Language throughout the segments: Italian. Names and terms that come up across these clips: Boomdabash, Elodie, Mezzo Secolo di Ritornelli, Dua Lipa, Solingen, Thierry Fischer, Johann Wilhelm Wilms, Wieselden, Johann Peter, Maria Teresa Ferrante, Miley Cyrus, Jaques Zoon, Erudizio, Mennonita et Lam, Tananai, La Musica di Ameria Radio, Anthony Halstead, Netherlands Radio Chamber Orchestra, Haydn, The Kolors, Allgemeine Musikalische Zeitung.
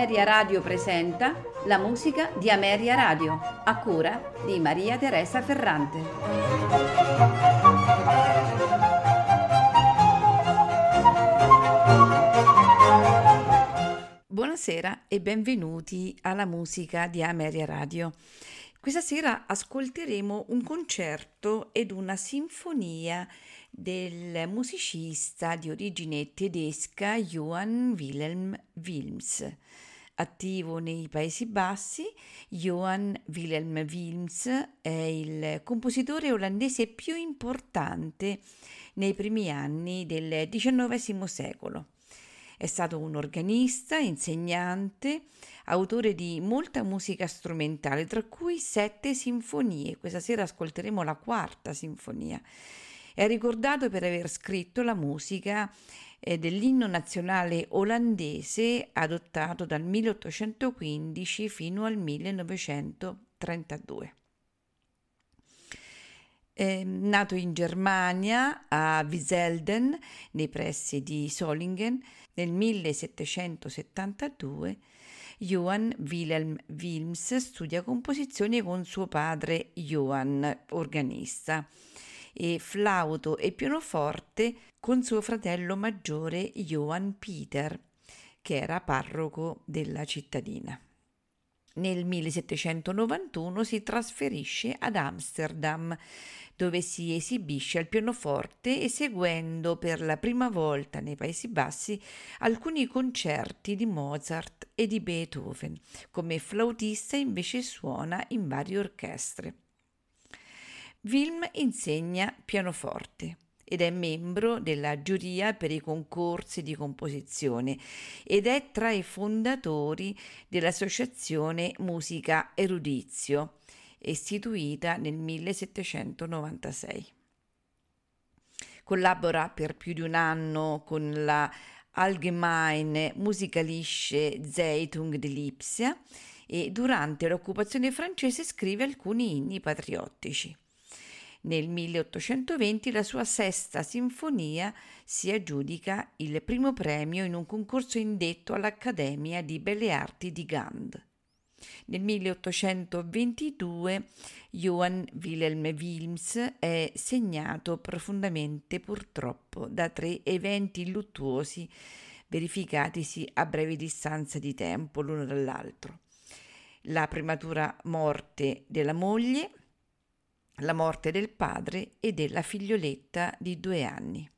Ameria Radio presenta La musica di Ameria Radio, a cura di Maria Teresa Ferrante. Buonasera e benvenuti alla musica di Ameria Radio. Questa sera ascolteremo un concerto ed una sinfonia del musicista di origine tedesca Johann Wilhelm Wilms. Attivo nei Paesi Bassi, Johann Wilhelm Wilms è il compositore olandese più importante nei primi anni del XIX secolo. È stato un organista, insegnante, autore di molta musica strumentale, tra cui 7 sinfonie. Questa sera ascolteremo la 4ª sinfonia. È ricordato per aver scritto la musica dell'inno nazionale olandese adottato dal 1815 fino al 1932. Nato in Germania, a Wieselden, nei pressi di Solingen, nel 1772, Johann Wilhelm Wilms studia composizione con suo padre Johann, organista, e flauto e pianoforte con suo fratello maggiore Johann Peter, che era parroco della cittadina. Nel 1791 si trasferisce ad Amsterdam, dove si esibisce al pianoforte eseguendo per la prima volta nei Paesi Bassi alcuni concerti di Mozart e di Beethoven. Come flautista invece suona in varie orchestre. Wilm insegna pianoforte ed è membro della giuria per i concorsi di composizione ed è tra i fondatori dell'Associazione Musica Erudizio, istituita nel 1796. Collabora per più di un anno con la Allgemeine Musikalische Zeitung di Lipsia e durante l'occupazione francese scrive alcuni inni patriottici. Nel 1820 la sua 6ª sinfonia si aggiudica il primo premio in un concorso indetto all'Accademia di Belle Arti di Gand. Nel 1822 Johann Wilhelm Wilms è segnato profondamente, purtroppo, da 3 eventi luttuosi verificatisi a breve distanza di tempo l'uno dall'altro: la prematura morte della moglie, la morte del padre e della figlioletta di 2 anni.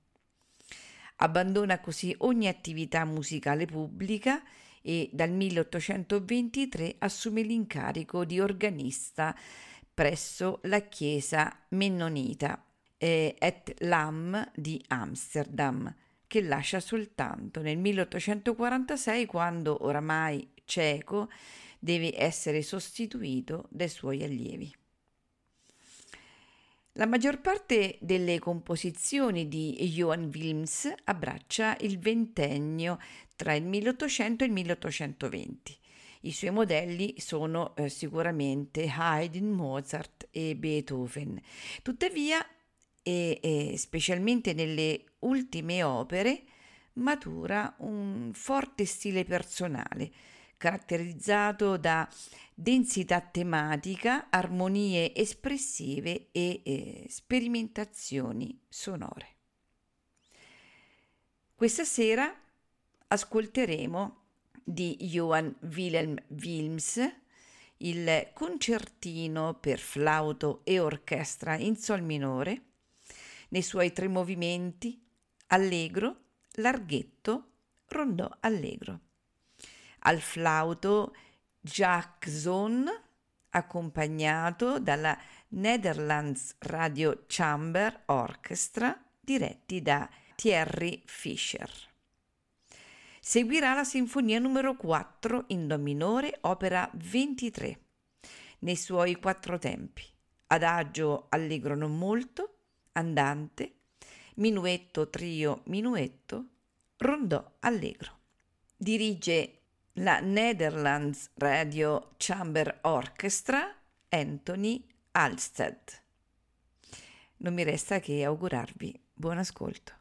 Abbandona così ogni attività musicale pubblica e dal 1823 assume l'incarico di organista presso la chiesa Mennonita et Lam di Amsterdam, che lascia soltanto nel 1846, quando oramai cieco deve essere sostituito dai suoi allievi. La maggior parte delle composizioni di Johann Wilms abbraccia il ventennio tra il 1800 e il 1820. I suoi modelli sono sicuramente Haydn, Mozart e Beethoven. Tuttavia, e specialmente nelle ultime opere, matura un forte stile personale, caratterizzato da densità tematica, armonie espressive e sperimentazioni sonore. Questa sera ascolteremo di Johann Wilhelm Wilms il concertino per flauto e orchestra in sol minore, nei suoi 3 movimenti: allegro, larghetto, rondò allegro. Al flauto Jaques Zoon, accompagnato dalla Netherlands Radio Chamber Orchestra, diretti da Thierry Fischer. Seguirà la sinfonia numero 4 in do minore, opera 23, nei suoi 4 tempi: adagio, allegro non molto, andante, minuetto, trio, minuetto, rondò allegro. Dirige la Netherlands Radio Chamber Orchestra, Anthony Halstead. Non mi resta che augurarvi buon ascolto.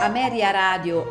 Ameria Radio